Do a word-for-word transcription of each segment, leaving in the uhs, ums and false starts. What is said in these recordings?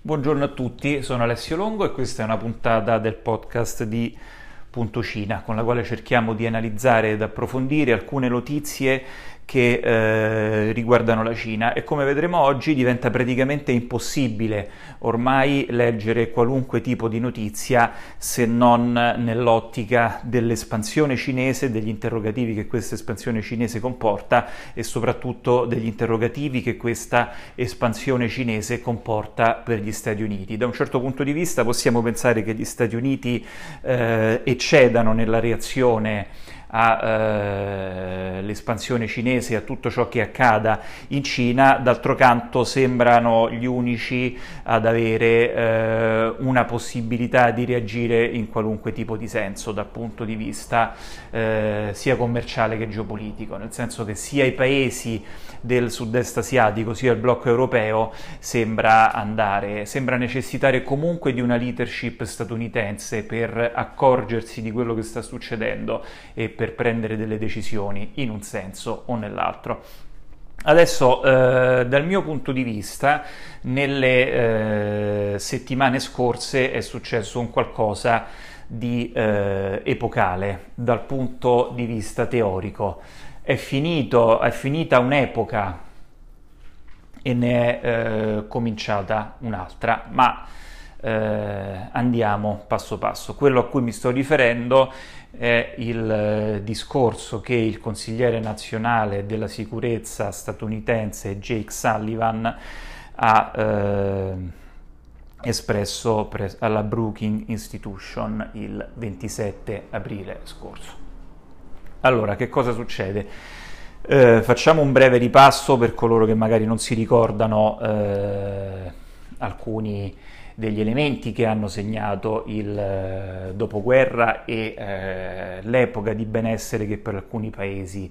Buongiorno a tutti, sono Alessio Longo e questa è una puntata del podcast di Punto Cina, con la quale cerchiamo di analizzare ed approfondire alcune notizie che eh, riguardano la Cina, e come vedremo oggi diventa praticamente impossibile ormai leggere qualunque tipo di notizia se non nell'ottica dell'espansione cinese, degli interrogativi che questa espansione cinese comporta e soprattutto degli interrogativi che questa espansione cinese comporta per gli Stati Uniti. Da un certo punto di vista possiamo pensare che gli Stati Uniti eh, eccedano nella reazione all'espansione eh, cinese e a tutto ciò che accada in Cina. D'altro canto sembrano gli unici ad avere eh, una possibilità di reagire in qualunque tipo di senso dal punto di vista eh, sia commerciale che geopolitico, nel senso che sia i paesi del sud-est asiatico sia il blocco europeo sembra andare, sembra necessitare comunque di una leadership statunitense per accorgersi di quello che sta succedendo e per prendere delle decisioni in un senso o nell'altro. Adesso, eh, dal mio punto di vista, nelle eh, settimane scorse è successo un qualcosa di eh, epocale dal punto di vista teorico. È finito, è finita un'epoca e ne è eh, cominciata un'altra, ma eh, andiamo passo passo. Quello a cui mi sto riferendo è il discorso che il consigliere nazionale della sicurezza statunitense Jake Sullivan ha eh, espresso pre- alla Brookings Institution il ventisette aprile scorso. Allora, che cosa succede? Eh, facciamo un breve ripasso per coloro che magari non si ricordano eh, alcuni degli elementi che hanno segnato il dopoguerra e eh, l'epoca di benessere che per alcuni paesi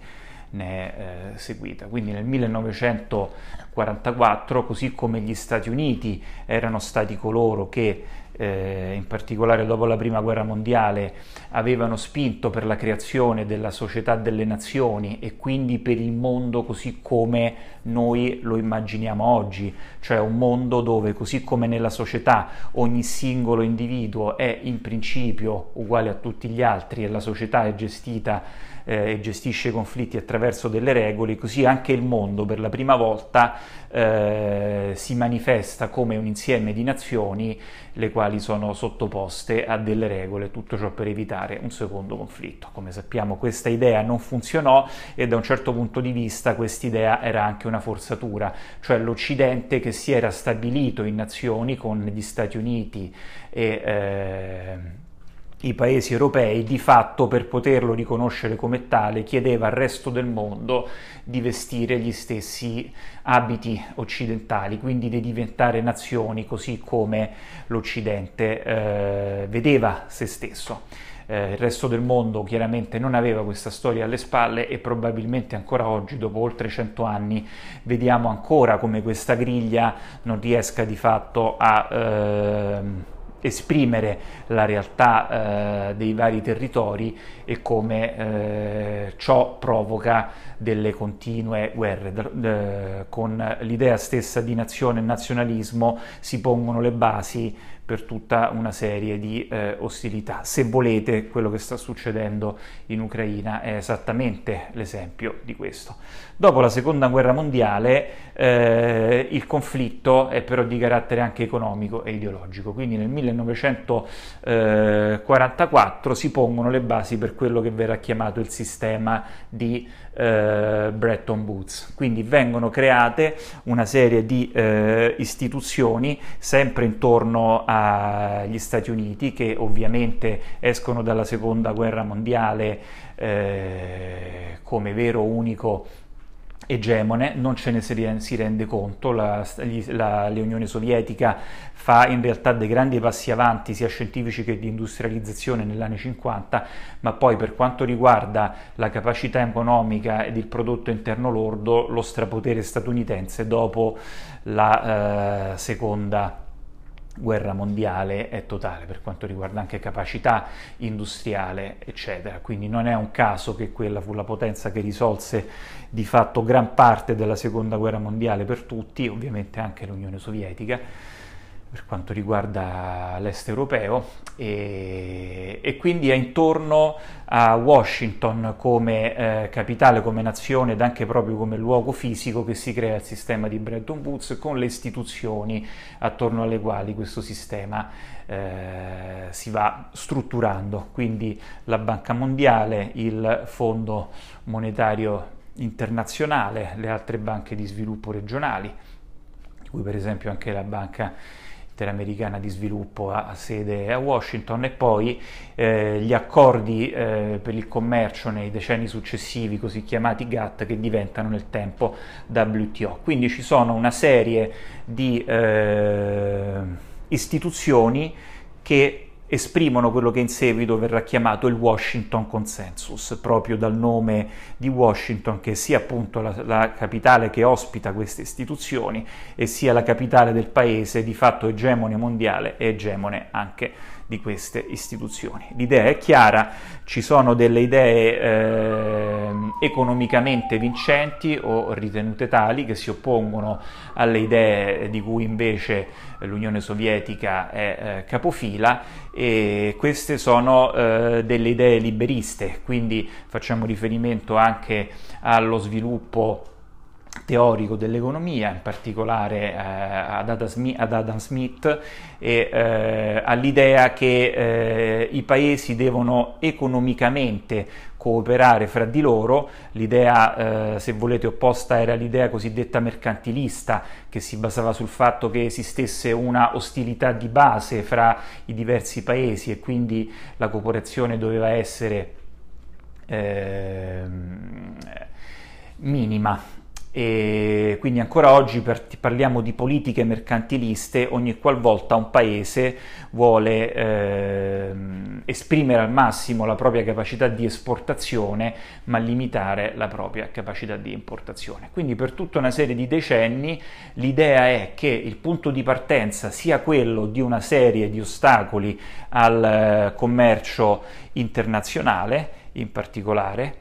ne è eh, seguita. Quindi nel millenovecentoquarantaquattro, così come gli Stati Uniti erano stati coloro che eh, in particolare dopo la Prima Guerra Mondiale avevano spinto per la creazione della Società delle Nazioni e quindi per il mondo così come noi lo immaginiamo oggi, cioè un mondo dove, così come nella società, ogni singolo individuo è in principio uguale a tutti gli altri e la società è gestita e gestisce i conflitti attraverso delle regole, così anche il mondo per la prima volta eh, si manifesta come un insieme di nazioni le quali sono sottoposte a delle regole, tutto ciò per evitare un secondo conflitto. Come sappiamo, questa idea non funzionò e da un certo punto di vista quest'idea era anche una forzatura, cioè l'Occidente che si era stabilito in nazioni con gli Stati Uniti e eh, i paesi europei, di fatto, per poterlo riconoscere come tale, chiedeva al resto del mondo di vestire gli stessi abiti occidentali, quindi di diventare nazioni così come l'Occidente eh, vedeva se stesso. Eh, il resto del mondo chiaramente non aveva questa storia alle spalle e probabilmente ancora oggi, dopo oltre cento anni, vediamo ancora come questa griglia non riesca di fatto a Eh, esprimere la realtà eh, dei vari territori e come eh, ciò provoca delle continue guerre. D- con l'idea stessa di nazione e nazionalismo si pongono le basi per tutta una serie di eh, ostilità. Se volete, quello che sta succedendo in Ucraina è esattamente l'esempio di questo. Dopo la Seconda Guerra Mondiale eh, il conflitto è però di carattere anche economico e ideologico, quindi nel millenovecentoquarantaquattro si pongono le basi per quello che verrà chiamato il sistema di eh, Bretton Woods. Quindi vengono create una serie di eh, istituzioni sempre intorno a agli Stati Uniti, che ovviamente escono dalla Seconda Guerra Mondiale eh, come vero unico egemone. Non ce ne si rende conto, la, la, l'Unione Sovietica fa in realtà dei grandi passi avanti sia scientifici che di industrializzazione negli anni cinquanta, ma poi per quanto riguarda la capacità economica ed il prodotto interno lordo, lo strapotere statunitense dopo la eh, Seconda guerra mondiale è totale per quanto riguarda anche capacità industriale, eccetera. Quindi non è un caso che quella fu la potenza che risolse di fatto gran parte della seconda guerra mondiale per tutti, ovviamente anche l'Unione Sovietica per quanto riguarda l'est europeo, e, e quindi è intorno a Washington come eh, capitale, come nazione ed anche proprio come luogo fisico che si crea il sistema di Bretton Woods, con le istituzioni attorno alle quali questo sistema eh, si va strutturando, quindi la Banca Mondiale, il Fondo Monetario Internazionale, le altre banche di sviluppo regionali, di cui per esempio anche la Banca Interamericana di Sviluppo ha sede a Washington, e poi eh, gli accordi eh, per il commercio nei decenni successivi, così chiamati GATT, che diventano nel tempo W T O. Quindi ci sono una serie di eh, istituzioni che esprimono quello che in seguito verrà chiamato il Washington Consensus, proprio dal nome di Washington, che sia appunto la, la capitale che ospita queste istituzioni e sia la capitale del paese di fatto egemone mondiale e egemone anche di queste istituzioni. L'idea è chiara, ci sono delle idee eh, economicamente vincenti o ritenute tali che si oppongono alle idee di cui invece l'Unione Sovietica è eh, capofila, e queste sono eh, delle idee liberiste, quindi facciamo riferimento anche allo sviluppo teorico dell'economia, in particolare eh, ad Adam Smith, ad Adam Smith e eh, all'idea che eh, i paesi devono economicamente cooperare fra di loro. L'idea, eh, se volete, opposta era l'idea cosiddetta mercantilista, che si basava sul fatto che esistesse una ostilità di base fra i diversi paesi e quindi la cooperazione doveva essere eh, minima. E quindi ancora oggi parliamo di politiche mercantiliste ogni qualvolta un paese vuole eh, esprimere al massimo la propria capacità di esportazione ma limitare la propria capacità di importazione. Quindi per tutta una serie di decenni l'idea è che il punto di partenza sia quello di una serie di ostacoli al commercio internazionale, in particolare,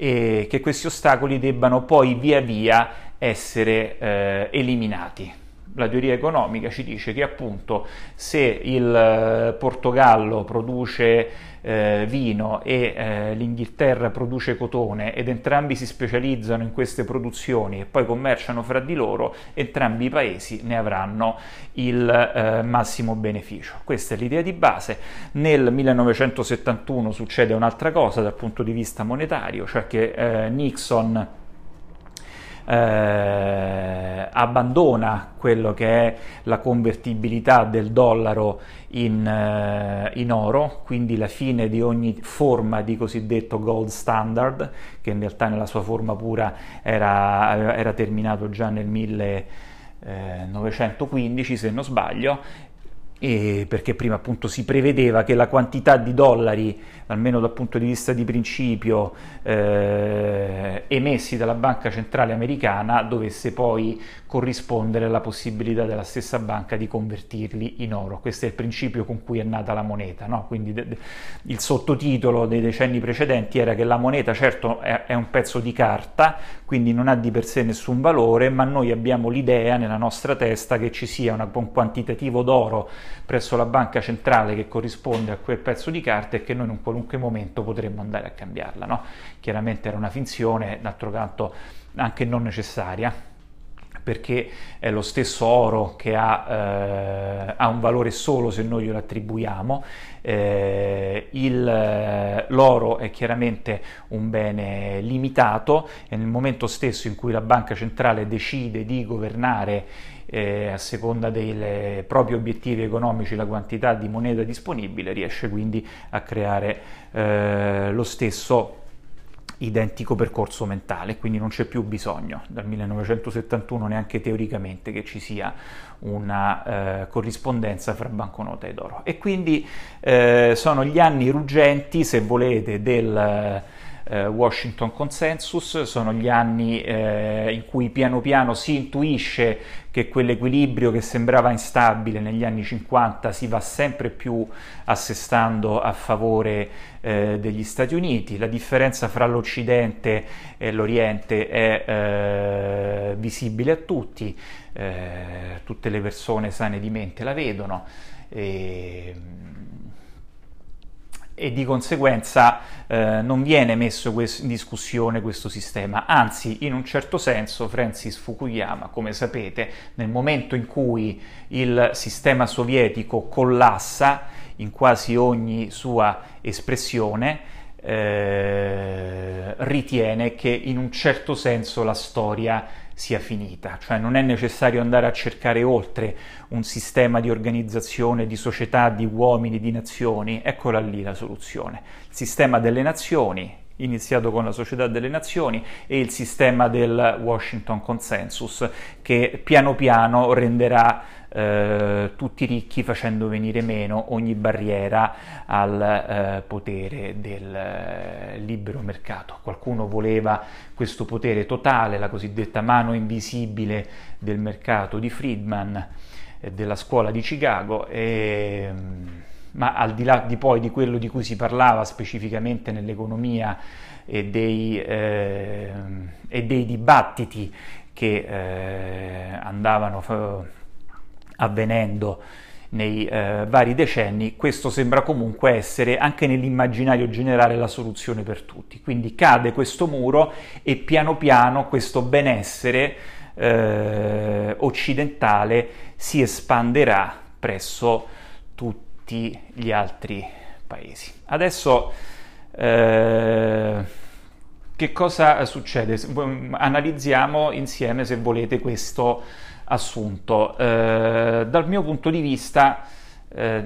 e che questi ostacoli debbano poi via via essere eh, eliminati. La teoria economica ci dice che appunto se il Portogallo produce eh, vino e eh, l'Inghilterra produce cotone ed entrambi si specializzano in queste produzioni e poi commerciano fra di loro, entrambi i paesi ne avranno il eh, massimo beneficio. Questa è l'idea di base. Nel millenovecentosettantuno succede un'altra cosa dal punto di vista monetario, cioè che eh, Nixon Eh, abbandona quello che è la convertibilità del dollaro in, eh, in oro, quindi la fine di ogni forma di cosiddetto gold standard, che in realtà nella sua forma pura era, era terminato già nel millenovecentoquindici, se non sbaglio, e perché prima appunto si prevedeva che la quantità di dollari, almeno dal punto di vista di principio, eh, emessi dalla Banca Centrale Americana dovesse poi corrispondere alla possibilità della stessa banca di convertirli in oro. Questo è il principio con cui è nata la moneta, no? Quindi de- de- il sottotitolo dei decenni precedenti era che la moneta certo è-, è un pezzo di carta, quindi non ha di per sé nessun valore, ma noi abbiamo l'idea nella nostra testa che ci sia una, un quantitativo d'oro presso la banca centrale che corrisponde a quel pezzo di carta e che noi in un qualunque momento potremmo andare a cambiarla, no? Chiaramente era una finzione, d'altro canto anche non necessaria, perché è lo stesso oro che ha, eh, ha un valore solo se noi glielo attribuiamo. Eh, il, l'oro è chiaramente un bene limitato, e nel momento stesso in cui la banca centrale decide di governare Eh, a seconda dei propri obiettivi economici la quantità di moneta disponibile, riesce quindi a creare eh, lo stesso identico percorso mentale, quindi non c'è più bisogno dal millenovecentosettantuno neanche teoricamente che ci sia una eh, corrispondenza fra banconota ed oro. E quindi eh, sono gli anni ruggenti, se volete, del eh, Washington Consensus, sono gli anni eh, in cui piano piano si intuisce che quell'equilibrio che sembrava instabile negli anni cinquanta si va sempre più assestando a favore eh, degli Stati Uniti. La differenza fra l'Occidente e l'Oriente è eh, visibile a tutti, eh, tutte le persone sane di mente la vedono, e, e di conseguenza eh, non viene messo in discussione questo sistema, anzi in un certo senso Francis Fukuyama, come sapete, nel momento in cui il sistema sovietico collassa in quasi ogni sua espressione, eh, ritiene che in un certo senso la storia sia finita, cioè non è necessario andare a cercare oltre un sistema di organizzazione, di società, di uomini, di nazioni. Eccola lì la soluzione. Il sistema delle nazioni, iniziato con la Società delle Nazioni, e il sistema del Washington Consensus, che piano piano renderà eh, tutti ricchi, facendo venire meno ogni barriera al eh, potere del eh, libero mercato. Qualcuno voleva questo potere totale, la cosiddetta mano invisibile del mercato di Friedman e della scuola di Chicago, e ma al di là di poi di quello di cui si parlava specificamente nell'economia e dei, eh, e dei dibattiti che eh, andavano f- avvenendo nei eh, vari decenni, questo sembra comunque essere anche nell'immaginario generale la soluzione per tutti. Quindi cade questo muro e piano piano questo benessere eh, occidentale si espanderà presso tutti gli altri paesi. Adesso eh, che cosa succede? Analizziamo insieme, se volete, questo assunto. Eh, dal mio punto di vista eh,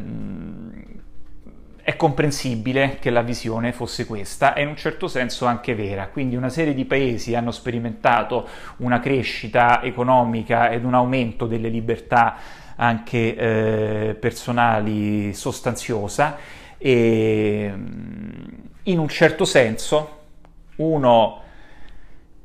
è comprensibile che la visione fosse questa, e in un certo senso anche vera. Quindi una serie di paesi hanno sperimentato una crescita economica ed un aumento delle libertà anche eh, personali sostanziosa, e in un certo senso uno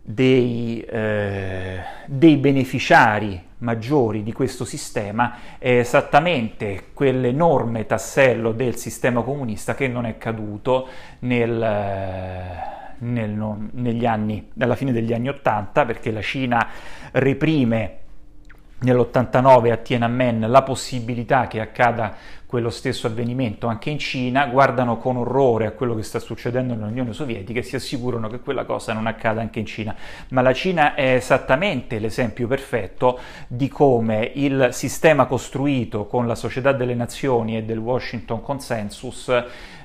dei, eh, dei beneficiari maggiori di questo sistema è esattamente quell'enorme tassello del sistema comunista che non è caduto nel... Nel, negli anni, alla fine degli anni ottanta, perché la Cina reprime nell'ottantanove a Tiananmen la possibilità che accada quello stesso avvenimento anche in Cina, guardano con orrore a quello che sta succedendo nell'Unione Sovietica e si assicurano che quella cosa non accada anche in Cina. Ma la Cina è esattamente l'esempio perfetto di come il sistema costruito con la Società delle Nazioni e del Washington Consensus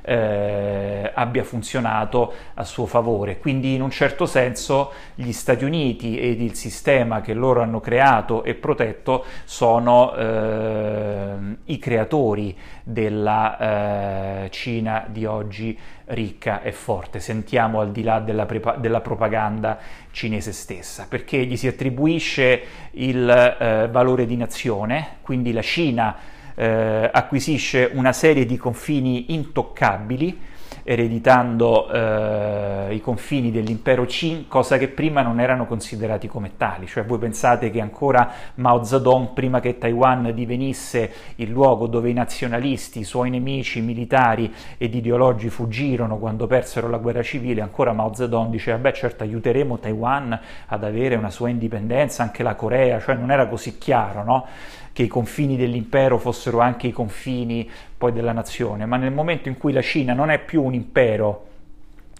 Eh, abbia funzionato a suo favore. Quindi in un certo senso gli Stati Uniti ed il sistema che loro hanno creato e protetto sono eh, i creatori della eh, Cina di oggi ricca e forte. Sentiamo al di là della, prepa- della propaganda cinese stessa, perché gli si attribuisce il eh, valore di nazione, quindi la Cina Eh, acquisisce una serie di confini intoccabili, ereditando eh, i confini dell'impero Qin, cosa che prima non erano considerati come tali. Cioè voi pensate che ancora Mao Zedong, prima che Taiwan divenisse il luogo dove i nazionalisti, i suoi nemici militari ed ideologi fuggirono quando persero la guerra civile, ancora Mao Zedong diceva: beh, certo, aiuteremo Taiwan ad avere una sua indipendenza, anche la Corea. Cioè non era così chiaro, no? Che i confini dell'impero fossero anche i confini poi della nazione. Ma nel momento in cui la Cina non è più un impero,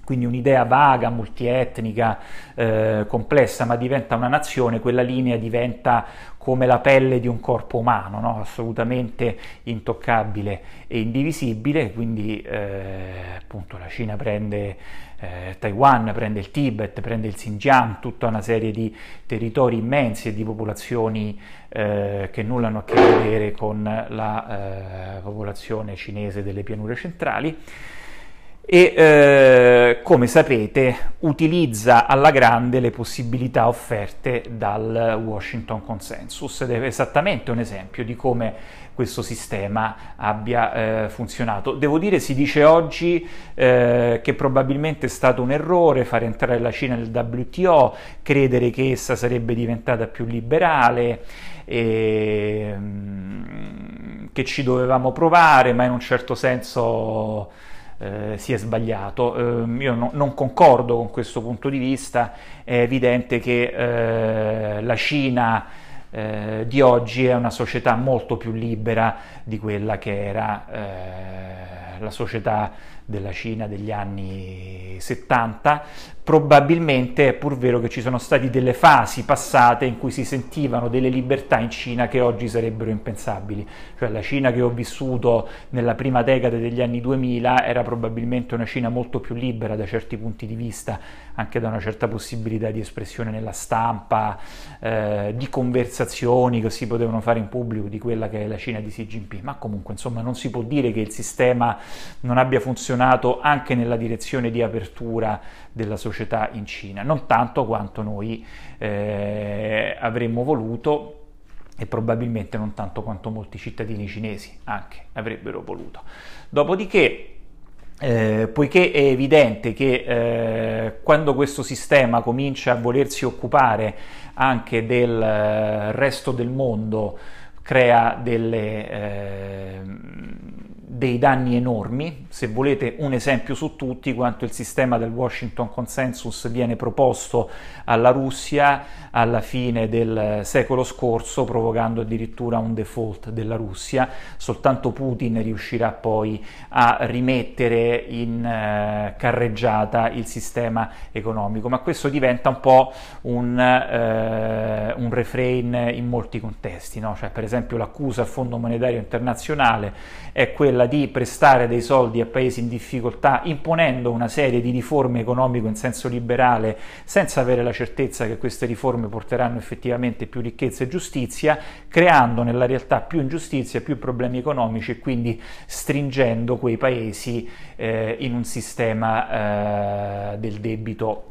quindi un'idea vaga, multietnica, eh, complessa, ma diventa una nazione, quella linea diventa come la pelle di un corpo umano, no? Assolutamente intoccabile e indivisibile. Quindi eh, appunto la Cina prende eh, Taiwan, prende il Tibet, prende il Xinjiang, tutta una serie di territori immensi e di popolazioni eh, che nulla hanno a che vedere con la eh, popolazione cinese delle pianure centrali. e eh, come sapete utilizza alla grande le possibilità offerte dal Washington Consensus ed è esattamente un esempio di come questo sistema abbia eh, funzionato. Devo dire, si dice oggi eh, che probabilmente è stato un errore fare entrare la Cina nel W T O, credere che essa sarebbe diventata più liberale, e, che ci dovevamo provare, ma in un certo senso Eh, si è sbagliato. Eh, io no, non concordo con questo punto di vista. È evidente che eh, la Cina eh, di oggi è una società molto più libera di quella che era eh, la società della Cina degli anni settanta. Probabilmente è pur vero che ci sono state delle fasi passate in cui si sentivano delle libertà in Cina che oggi sarebbero impensabili, cioè la Cina che ho vissuto nella prima decade degli anni duemila era probabilmente una Cina molto più libera da certi punti di vista, anche da una certa possibilità di espressione nella stampa, eh, di conversazioni che si potevano fare in pubblico, di quella che è la Cina di Xi Jinping. Ma comunque, insomma, non si può dire che il sistema non abbia funzionato anche nella direzione di apertura della società in Cina, non tanto quanto noi eh, avremmo voluto e probabilmente non tanto quanto molti cittadini cinesi anche avrebbero voluto. Dopodiché, eh, poiché è evidente che eh, quando questo sistema comincia a volersi occupare anche del eh, resto del mondo, crea delle eh, dei danni enormi. Se volete un esempio su tutti, quanto il sistema del Washington Consensus viene proposto alla Russia alla fine del secolo scorso, provocando addirittura un default della Russia. Soltanto Putin riuscirà poi a rimettere in eh, carreggiata il sistema economico, ma questo diventa un po' un, eh, un refrain in molti contesti, no? Cioè, per esempio, l'accusa al Fondo Monetario Internazionale è quella di prestare dei soldi a paesi in difficoltà, imponendo una serie di riforme economiche in senso liberale senza avere la certezza che queste riforme porteranno effettivamente più ricchezza e giustizia, creando nella realtà più ingiustizia, più problemi economici e quindi stringendo quei paesi eh, in un sistema eh, del debito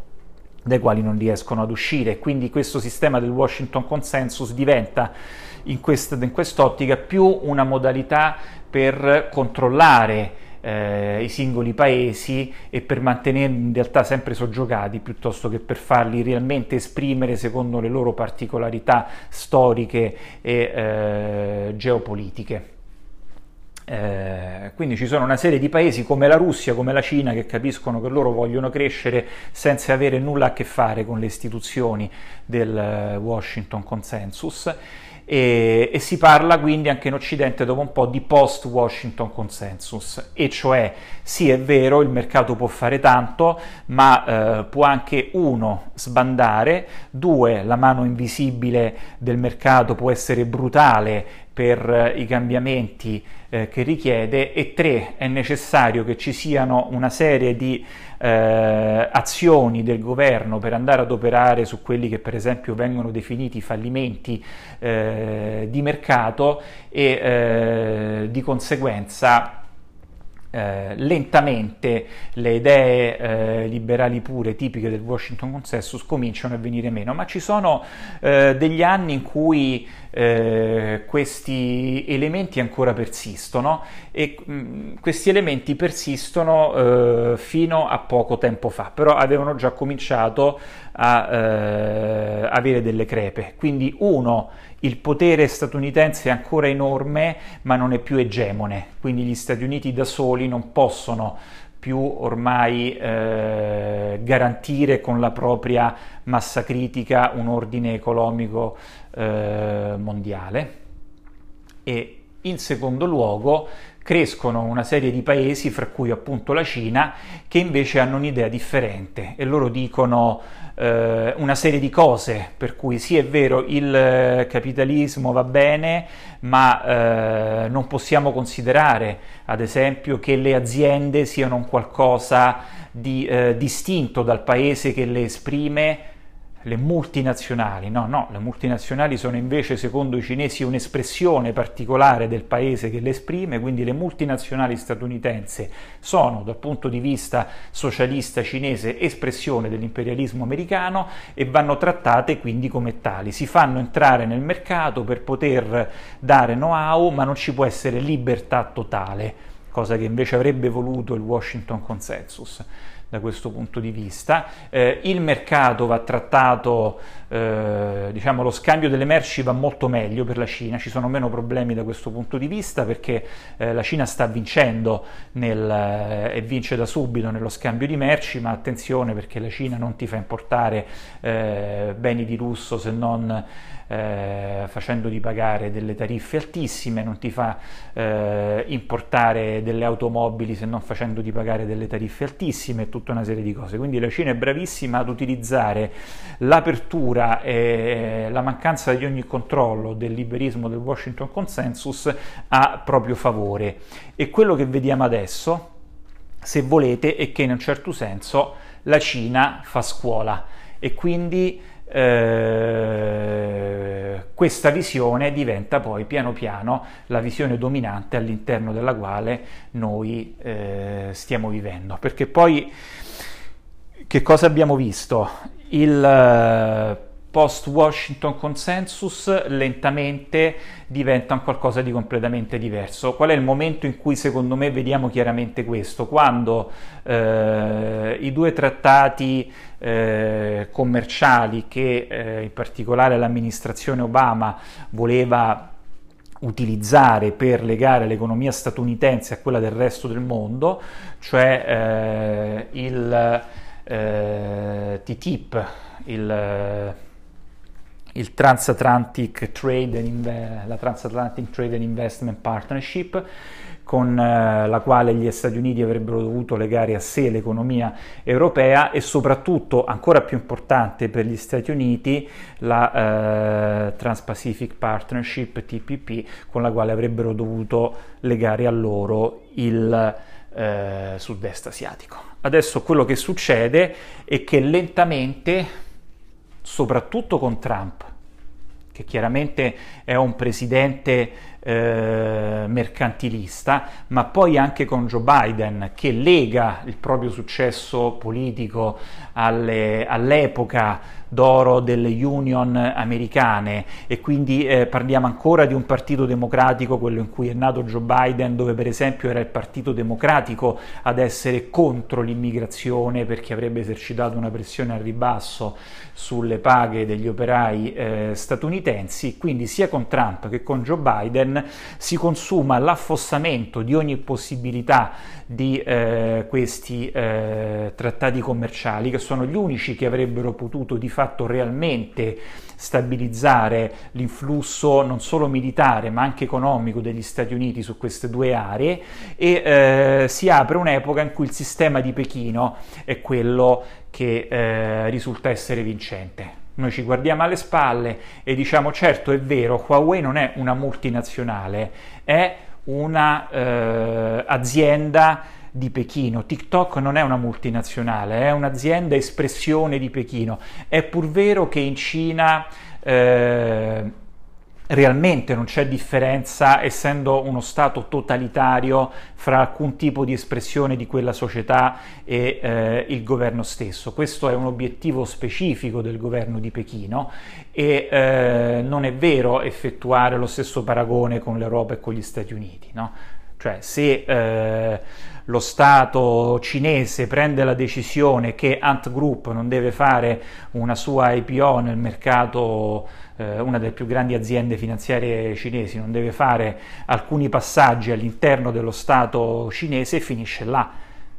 dai quali non riescono ad uscire. Quindi questo sistema del Washington Consensus diventa in quest- in quest'ottica più una modalità per controllare eh, i singoli paesi e per mantenerli in realtà sempre soggiogati, piuttosto che per farli realmente esprimere secondo le loro particolarità storiche e eh, geopolitiche. Eh, quindi ci sono una serie di paesi come la Russia, come la Cina, che capiscono che loro vogliono crescere senza avere nulla a che fare con le istituzioni del Washington Consensus. E, e si parla quindi anche in Occidente dopo un po' di post-Washington Consensus, e cioè sì, è vero, il mercato può fare tanto, ma eh, può anche uno sbandare, due, la mano invisibile del mercato può essere brutale per eh, i cambiamenti eh, che richiede, e tre, è necessario che ci siano una serie di Eh, azioni del governo per andare ad operare su quelli che per esempio vengono definiti fallimenti eh, di mercato e eh, di conseguenza eh, lentamente le idee eh, liberali pure tipiche del Washington Consensus cominciano a venire meno, ma ci sono eh, degli anni in cui Eh, questi elementi ancora persistono e mh, questi elementi persistono eh, fino a poco tempo fa, però avevano già cominciato a eh, avere delle crepe. Quindi uno, il potere statunitense è ancora enorme ma non è più egemone, quindi gli Stati Uniti da soli non possono più ormai eh, garantire con la propria massa critica un ordine economico eh, mondiale. E in secondo luogo crescono una serie di paesi, fra cui appunto la Cina, che invece hanno un'idea differente e loro dicono eh, una serie di cose per cui sì, è vero, il capitalismo va bene, ma eh, non possiamo considerare ad esempio che le aziende siano un qualcosa di eh, distinto dal paese che le esprime, le multinazionali, no, no, le multinazionali sono invece secondo i cinesi un'espressione particolare del paese che le esprime, quindi le multinazionali statunitense sono dal punto di vista socialista cinese espressione dell'imperialismo americano e vanno trattate quindi come tali, si fanno entrare nel mercato per poter dare know-how, ma non ci può essere libertà totale, cosa che invece avrebbe voluto il Washington Consensus. Da questo punto di vista eh, il mercato va trattato, eh, diciamo lo scambio delle merci va molto meglio per la Cina, ci sono meno problemi da questo punto di vista perché eh, la Cina sta vincendo nel, eh, e vince da subito nello scambio di merci, ma attenzione perché la Cina non ti fa importare eh, beni di lusso se non eh, facendoti pagare delle tariffe altissime, non ti fa eh, importare delle automobili se non facendoti pagare delle tariffe altissime, tutta una serie di cose. Quindi la Cina è bravissima ad utilizzare l'apertura e la mancanza di ogni controllo del liberismo del Washington Consensus a proprio favore, e quello che vediamo adesso, se volete, è che in un certo senso la Cina fa scuola e quindi eh, questa visione diventa poi piano piano la visione dominante all'interno della quale noi eh, stiamo vivendo, perché poi che cosa abbiamo visto? Il eh, Post-Washington Consensus lentamente diventa un qualcosa di completamente diverso. Qual è il momento in cui secondo me vediamo chiaramente questo? Quando eh, i due trattati Eh, commerciali che eh, in particolare l'amministrazione Obama voleva utilizzare per legare l'economia statunitense a quella del resto del mondo, cioè eh, il eh, T T I P, il, il Transatlantic Trade and Inve- la Transatlantic Trade and Investment Partnership, con la quale gli Stati Uniti avrebbero dovuto legare a sé l'economia europea, e soprattutto, ancora più importante per gli Stati Uniti, la eh, Trans-Pacific Partnership, T P P, con la quale avrebbero dovuto legare a loro il eh, sud-est asiatico. Adesso quello che succede è che lentamente, soprattutto con Trump, che chiaramente è un presidente eh, mercantilista, ma poi anche con Joe Biden, che lega il proprio successo politico alle, all'epoca d'oro delle union americane, e quindi eh, parliamo ancora di un partito democratico, quello in cui è nato Joe Biden, dove per esempio era il partito democratico ad essere contro l'immigrazione perché avrebbe esercitato una pressione al ribasso sulle paghe degli operai eh, statunitensi. Quindi sia con Trump che con Joe Biden si consuma l'affossamento di ogni possibilità di eh, questi eh, trattati commerciali, che sono gli unici che avrebbero potuto di fatto realmente stabilizzare l'influsso non solo militare ma anche economico degli Stati Uniti su queste due aree. E eh, si apre un'epoca in cui il sistema di Pechino è quello che eh, risulta essere vincente. Noi ci guardiamo alle spalle e diciamo: certo, è vero, Huawei non è una multinazionale, è una eh, azienda di Pechino. TikTok non è una multinazionale, è un'azienda espressione di Pechino. È pur vero che in Cina eh, realmente non c'è differenza, essendo uno stato totalitario, fra alcun tipo di espressione di quella società e eh, il governo stesso. Questo è un obiettivo specifico del governo di Pechino, e eh, non è vero effettuare lo stesso paragone con l'Europa e con gli Stati Uniti, no? Cioè, se eh, lo Stato cinese prende la decisione che Ant Group non deve fare una sua I P O nel mercato, eh, una delle più grandi aziende finanziarie cinesi non deve fare alcuni passaggi all'interno dello Stato cinese, finisce là,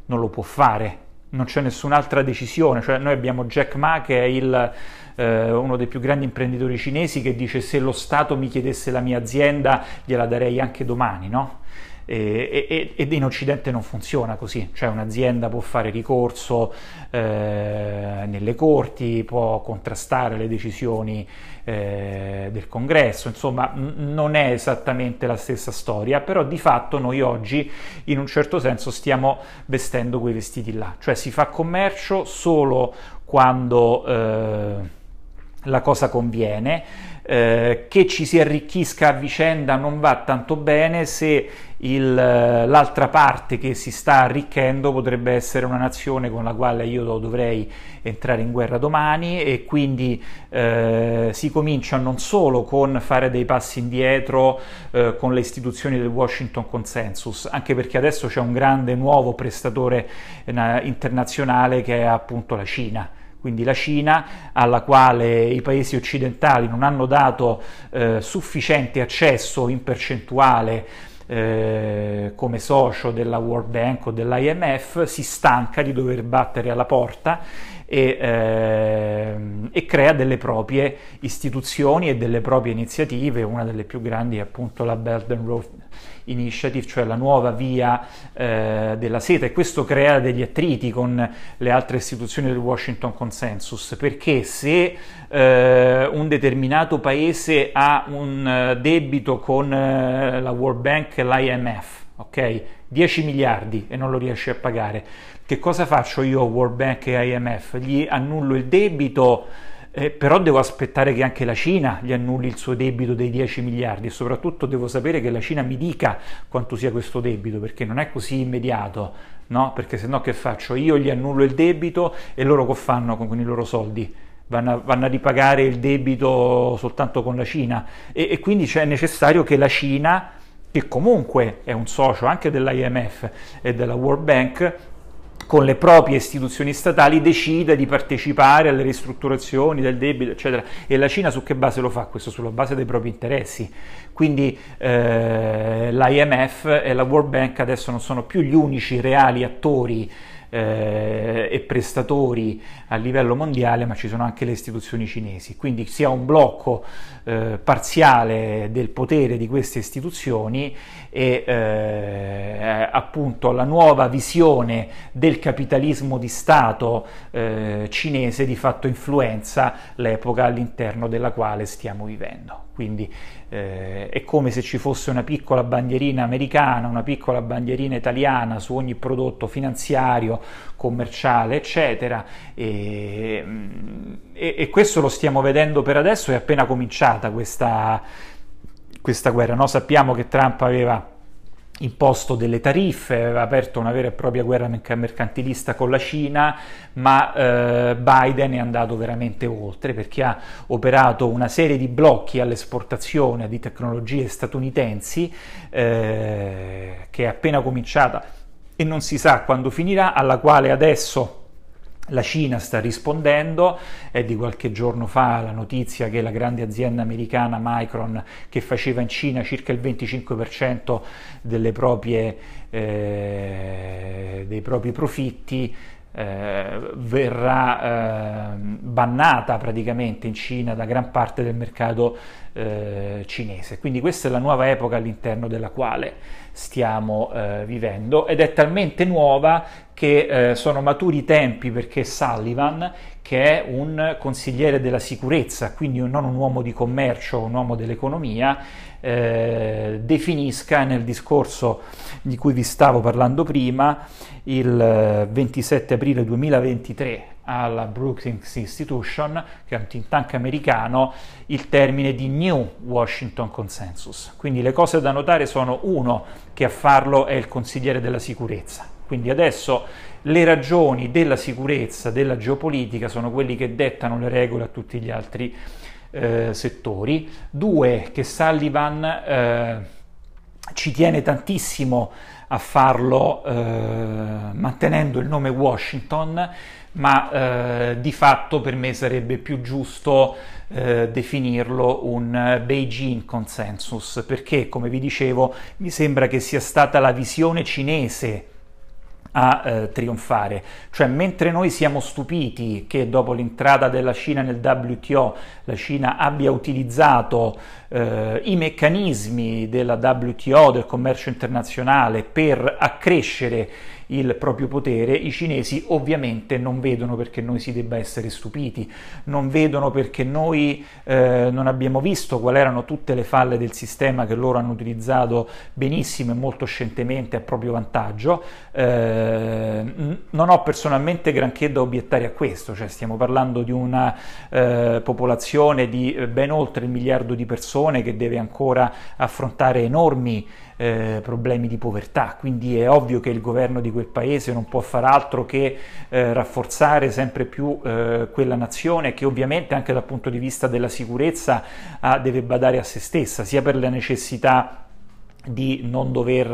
non lo può fare, non c'è nessun'altra decisione. Cioè, noi abbiamo Jack Ma, che è il uno dei più grandi imprenditori cinesi, che dice: se lo Stato mi chiedesse la mia azienda gliela darei anche domani, no? E, e, ed in Occidente non funziona così, cioè un'azienda può fare ricorso eh, nelle corti, può contrastare le decisioni eh, del congresso, insomma n- non è esattamente la stessa storia, però di fatto noi oggi in un certo senso stiamo vestendo quei vestiti là, cioè si fa commercio solo quando eh, la cosa conviene, eh, che ci si arricchisca a vicenda non va tanto bene se il, l'altra parte che si sta arricchendo potrebbe essere una nazione con la quale io dovrei entrare in guerra domani, e quindi eh, si comincia non solo con fare dei passi indietro eh, con le istituzioni del Washington Consensus, anche perché adesso c'è un grande nuovo prestatore eh, internazionale che è appunto la Cina. Quindi la Cina, alla quale i paesi occidentali non hanno dato eh, sufficiente accesso in percentuale eh, come socio della World Bank o dell'I M F, si stanca di dover battere alla porta e, eh, e crea delle proprie istituzioni e delle proprie iniziative. Una delle più grandi è appunto la Belt and Road Initiative, cioè la nuova via eh, della seta, e questo crea degli attriti con le altre istituzioni del Washington Consensus, perché se eh, un determinato paese ha un debito con eh, la World Bank e l'I M F, ok, dieci miliardi, e non lo riesce a pagare, che cosa faccio io, World Bank e I M F? Gli annullo il debito. Eh, però devo aspettare che anche la Cina gli annulli il suo debito dei dieci miliardi, e soprattutto devo sapere che la Cina mi dica quanto sia questo debito, perché non è così immediato, no? Perché sennò che faccio? Io gli annullo il debito e loro che fanno con, con i loro soldi? Vanno a, vanno a ripagare il debito soltanto con la Cina, e, e quindi c'è necessario che la Cina, che comunque è un socio anche dell'I M F e della World Bank, con le proprie istituzioni statali decida di partecipare alle ristrutturazioni del debito, eccetera. E la Cina su che base lo fa questo? Sulla base dei propri interessi. Quindi eh, l'I M F e la World Bank adesso non sono più gli unici reali attori eh, e prestatori a livello mondiale, ma ci sono anche le istituzioni cinesi. Quindi si ha un blocco eh, parziale del potere di queste istituzioni, e eh, appunto la nuova visione del capitalismo di Stato eh, cinese di fatto influenza l'epoca all'interno della quale stiamo vivendo. Quindi eh, è come se ci fosse una piccola bandierina americana, una piccola bandierina italiana su ogni prodotto finanziario, commerciale, eccetera, e, e, e questo lo stiamo vedendo per adesso. È appena cominciata questa, questa guerra, no? Sappiamo che Trump aveva imposto delle tariffe, aveva aperto una vera e propria guerra mercantilista con la Cina, ma eh, Biden è andato veramente oltre, perché ha operato una serie di blocchi all'esportazione di tecnologie statunitensi eh, che è appena cominciata e non si sa quando finirà, alla quale adesso la Cina sta rispondendo. È di qualche giorno fa la notizia che la grande azienda americana Micron, che faceva in Cina circa il venticinque per cento delle proprie, eh, dei propri profitti, eh, verrà eh, bannata praticamente in Cina da gran parte del mercato eh, cinese. Quindi questa è la nuova epoca all'interno della quale stiamo eh, vivendo, ed è talmente nuova che eh, sono maturi i tempi perché Sullivan, che è un consigliere della sicurezza, quindi non un uomo di commercio, un uomo dell'economia, eh, definisca nel discorso di cui vi stavo parlando prima, il ventisette aprile duemilaventitré alla Brookings Institution, che è un think tank americano, il termine di New Washington Consensus. Quindi le cose da notare sono: uno, che a farlo è il consigliere della sicurezza. Quindi adesso le ragioni della sicurezza, della geopolitica, sono quelli che dettano le regole a tutti gli altri eh, settori. Due, che Sullivan eh, ci tiene tantissimo a farlo eh, mantenendo il nome Washington, ma eh, di fatto per me sarebbe più giusto eh, definirlo un Beijing Consensus, perché, come vi dicevo, mi sembra che sia stata la visione cinese a eh, trionfare. Cioè, mentre noi siamo stupiti che dopo l'entrata della Cina nel W T O la Cina abbia utilizzato eh, i meccanismi della W T O, del commercio internazionale, per accrescere il proprio potere, i cinesi ovviamente non vedono perché noi si debba essere stupiti, non vedono perché noi eh, non abbiamo visto quali erano tutte le falle del sistema che loro hanno utilizzato benissimo e molto scientemente a proprio vantaggio. Eh, non ho personalmente granché da obiettare a questo, cioè stiamo parlando di una eh, popolazione di ben oltre il miliardo di persone che deve ancora affrontare enormi Eh, problemi di povertà, quindi è ovvio che il governo di quel paese non può far altro che eh, rafforzare sempre più eh, quella nazione, che ovviamente anche dal punto di vista della sicurezza ah, deve badare a se stessa, sia per la necessità di non dover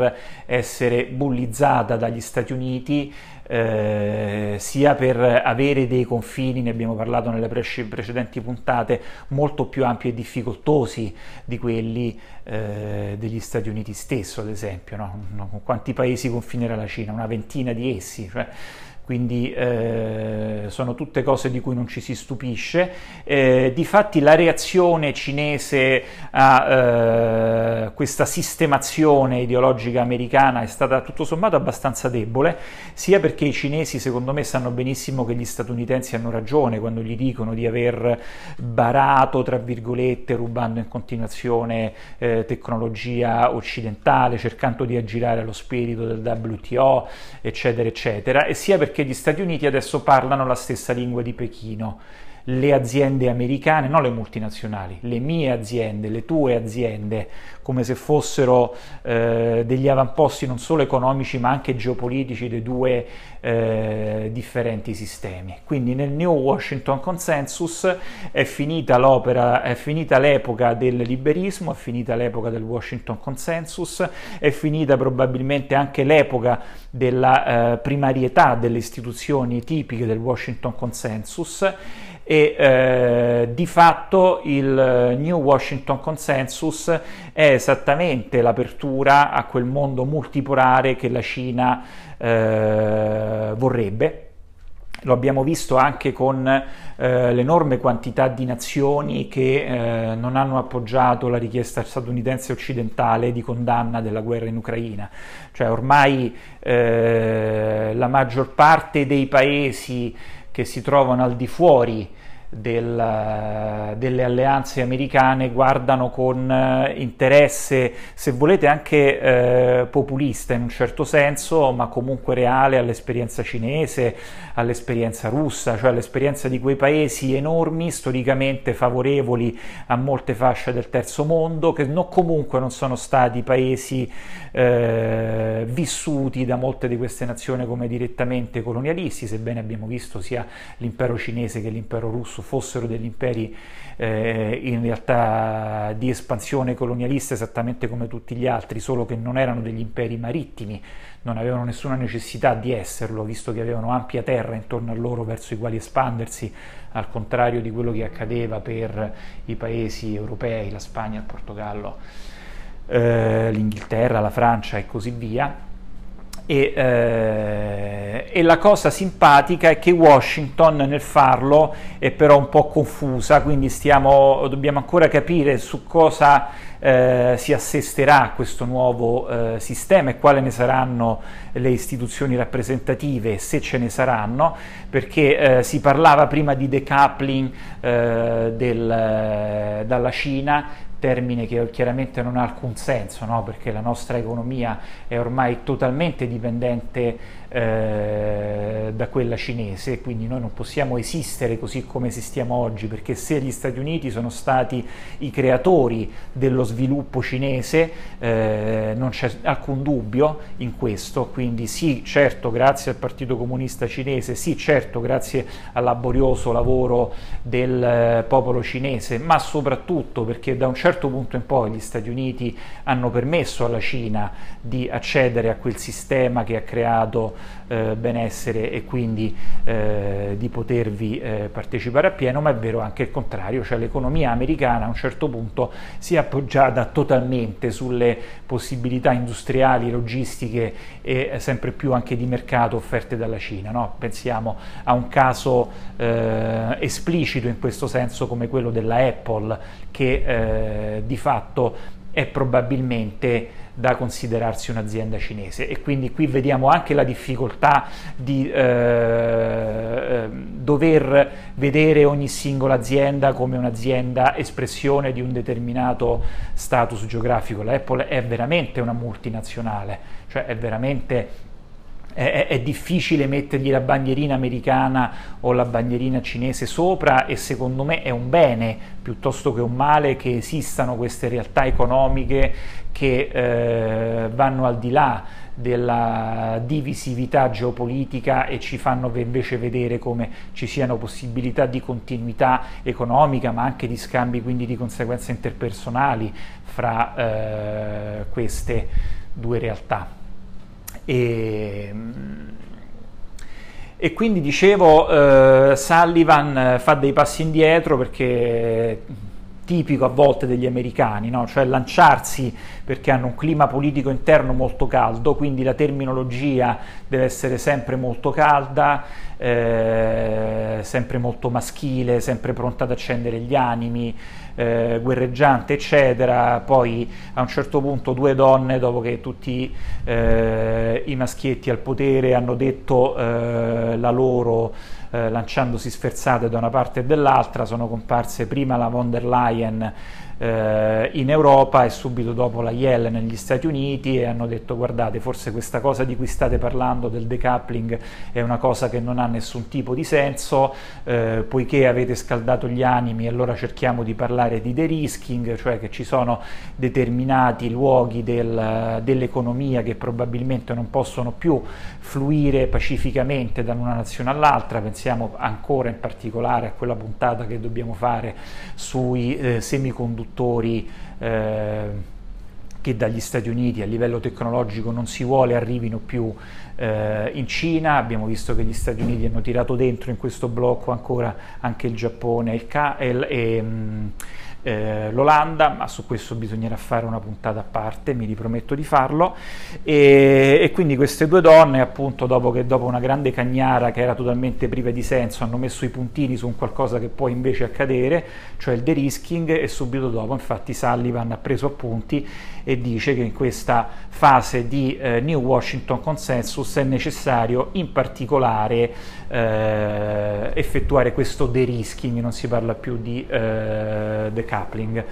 essere bullizzata dagli Stati Uniti, Eh, sia per avere dei confini, ne abbiamo parlato nelle pre- precedenti puntate, molto più ampi e difficoltosi di quelli eh, degli Stati Uniti stesso, ad esempio, no? Con quanti paesi confinerà la Cina? Una ventina di essi, cioè, quindi eh, sono tutte cose di cui non ci si stupisce. Eh, difatti la reazione cinese a eh, questa sistemazione ideologica americana è stata tutto sommato abbastanza debole, sia perché i cinesi secondo me sanno benissimo che gli statunitensi hanno ragione quando gli dicono di aver barato, tra virgolette, rubando in continuazione eh, tecnologia occidentale, cercando di aggirare lo spirito del W T O, eccetera, eccetera, e sia perché gli Stati Uniti adesso parlano la stessa lingua di Pechino. Le aziende americane, non le multinazionali, le mie aziende, le tue aziende, come se fossero eh, degli avamposti non solo economici ma anche geopolitici dei due eh, differenti sistemi. Quindi nel New Washington Consensus è finita l'opera, è finita l'epoca del liberismo, è finita l'epoca del Washington Consensus, è finita probabilmente anche l'epoca della eh, primarietà delle istituzioni tipiche del Washington Consensus. E eh, di fatto il New Washington Consensus è esattamente l'apertura a quel mondo multipolare che la Cina eh, vorrebbe. Lo abbiamo visto anche con eh, l'enorme quantità di nazioni che eh, non hanno appoggiato la richiesta statunitense occidentale di condanna della guerra in Ucraina. Cioè ormai eh, la maggior parte dei paesi che si trovano al di fuori Del, delle alleanze americane guardano con interesse, se volete anche eh, populista in un certo senso, ma comunque reale, all'esperienza cinese, all'esperienza russa, cioè all'esperienza di quei paesi enormi, storicamente favorevoli a molte fasce del terzo mondo, che non, comunque non sono stati paesi eh, vissuti da molte di queste nazioni come direttamente colonialisti, sebbene abbiamo visto sia l'impero cinese che l'impero russo fossero degli imperi eh, in realtà di espansione colonialista esattamente come tutti gli altri, solo che non erano degli imperi marittimi, non avevano nessuna necessità di esserlo, visto che avevano ampia terra intorno a loro verso i quali espandersi, al contrario di quello che accadeva per i paesi europei, la Spagna, il Portogallo, eh, l'Inghilterra, la Francia e così via. E, eh, e la cosa simpatica è che Washington nel farlo è però un po' confusa, quindi stiamo, dobbiamo ancora capire su cosa eh, si assesterà questo nuovo eh, sistema e quali ne saranno le istituzioni rappresentative, se ce ne saranno, perché eh, si parlava prima di decoupling eh, del, eh, dalla Cina, termine che chiaramente non ha alcun senso, no? Perché la nostra economia è ormai totalmente dipendente eh, da quella cinese, quindi noi non possiamo esistere così come esistiamo oggi, perché se gli Stati Uniti sono stati i creatori dello sviluppo cinese eh, non c'è alcun dubbio in questo, quindi sì, certo, grazie al Partito Comunista Cinese, sì, certo, grazie al laborioso lavoro del eh, popolo cinese, ma soprattutto perché da un certo A un certo punto in poi gli Stati Uniti hanno permesso alla Cina di accedere a quel sistema che ha creato eh, benessere e quindi eh, di potervi eh, partecipare appieno, ma è vero anche il contrario, cioè l'economia americana a un certo punto si è appoggiata totalmente sulle possibilità industriali, logistiche e sempre più anche di mercato offerte dalla Cina, no? Pensiamo a un caso eh, esplicito in questo senso come quello della Apple, che eh, di fatto è probabilmente da considerarsi un'azienda cinese, e quindi qui vediamo anche la difficoltà di eh, dover vedere ogni singola azienda come un'azienda espressione di un determinato status geografico. La Apple è veramente una multinazionale, cioè è veramente... È, è difficile mettergli la bandierina americana o la bandierina cinese sopra, e secondo me è un bene piuttosto che un male che esistano queste realtà economiche che eh, vanno al di là della divisività geopolitica e ci fanno invece vedere come ci siano possibilità di continuità economica, ma anche di scambi, quindi di conseguenze interpersonali fra eh, queste due realtà. E, e quindi dicevo, eh, Sullivan fa dei passi indietro perché tipico a volte degli americani, no? Cioè lanciarsi perché hanno un clima politico interno molto caldo, quindi la terminologia deve essere sempre molto calda, eh, sempre molto maschile, sempre pronta ad accendere gli animi, Eh, guerreggiante eccetera. Poi a un certo punto due donne, dopo che tutti eh, i maschietti al potere hanno detto eh, la loro eh, lanciandosi sferzate da una parte e dall'altra, sono comparse prima la von der Leyen eh, in Europa e subito dopo la Yellen negli Stati Uniti, e hanno detto: guardate, forse questa cosa di cui state parlando del decoupling è una cosa che non ha nessun tipo di senso, eh, poiché avete scaldato gli animi, allora cerchiamo di parlare di de-risking, cioè che ci sono determinati luoghi del, dell'economia che probabilmente non possono più fluire pacificamente da una nazione all'altra. Pensiamo ancora in particolare a quella puntata che dobbiamo fare sui eh, semiconduttori eh, che dagli Stati Uniti a livello tecnologico non si vuole arrivino più eh, in Cina. Abbiamo visto che gli Stati Uniti hanno tirato dentro in questo blocco ancora anche il Giappone il Ca- e, e mh, eh, l'Olanda, ma su questo bisognerà fare una puntata a parte, mi riprometto di farlo. E, e quindi queste due donne, appunto, dopo che dopo una grande cagnara che era totalmente priva di senso hanno messo i puntini su un qualcosa che può invece accadere, cioè il de-risking, e subito dopo infatti Sullivan ha preso appunti e dice che in questa fase di eh, New Washington Consensus è necessario in particolare eh, effettuare questo de-risking, non si parla più di eh, decoupling.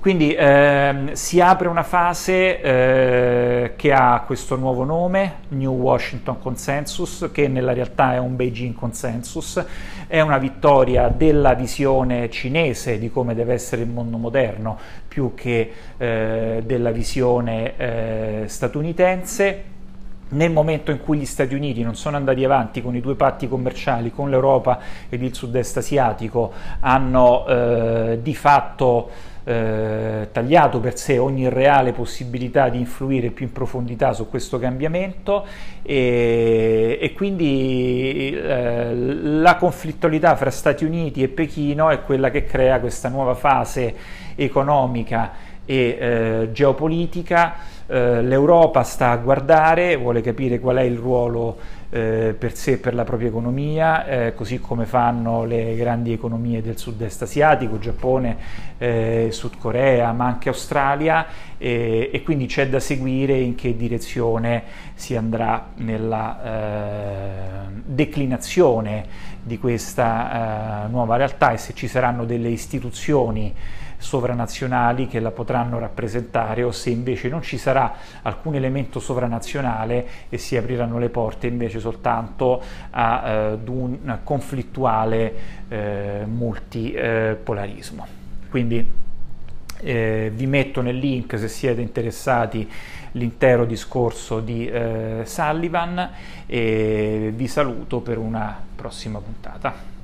Quindi ehm, si apre una fase eh, che ha questo nuovo nome, New Washington Consensus, che nella realtà è un Beijing Consensus, è una vittoria della visione cinese di come deve essere il mondo moderno, più che eh, della visione eh, statunitense. Nel momento in cui gli Stati Uniti non sono andati avanti con i due patti commerciali con l'Europa ed il sud-est asiatico, hanno eh, di fatto eh, tagliato per sé ogni reale possibilità di influire più in profondità su questo cambiamento, e, e quindi eh, la conflittualità fra Stati Uniti e Pechino è quella che crea questa nuova fase economica e eh, geopolitica. Eh, L'Europa sta a guardare, vuole capire qual è il ruolo eh, per sé e per la propria economia, eh, così come fanno le grandi economie del sud-est asiatico, Giappone, eh, Sud Corea, ma anche Australia, eh, e quindi c'è da seguire in che direzione si andrà nella eh, declinazione di questa eh, nuova realtà, e se ci saranno delle istituzioni sovranazionali che la potranno rappresentare, o se invece non ci sarà alcun elemento sovranazionale e si apriranno le porte invece soltanto ad eh, un conflittuale eh, multipolarismo. Quindi eh, vi metto nel link, se siete interessati, l'intero discorso di eh, Sullivan, e vi saluto per una prossima puntata.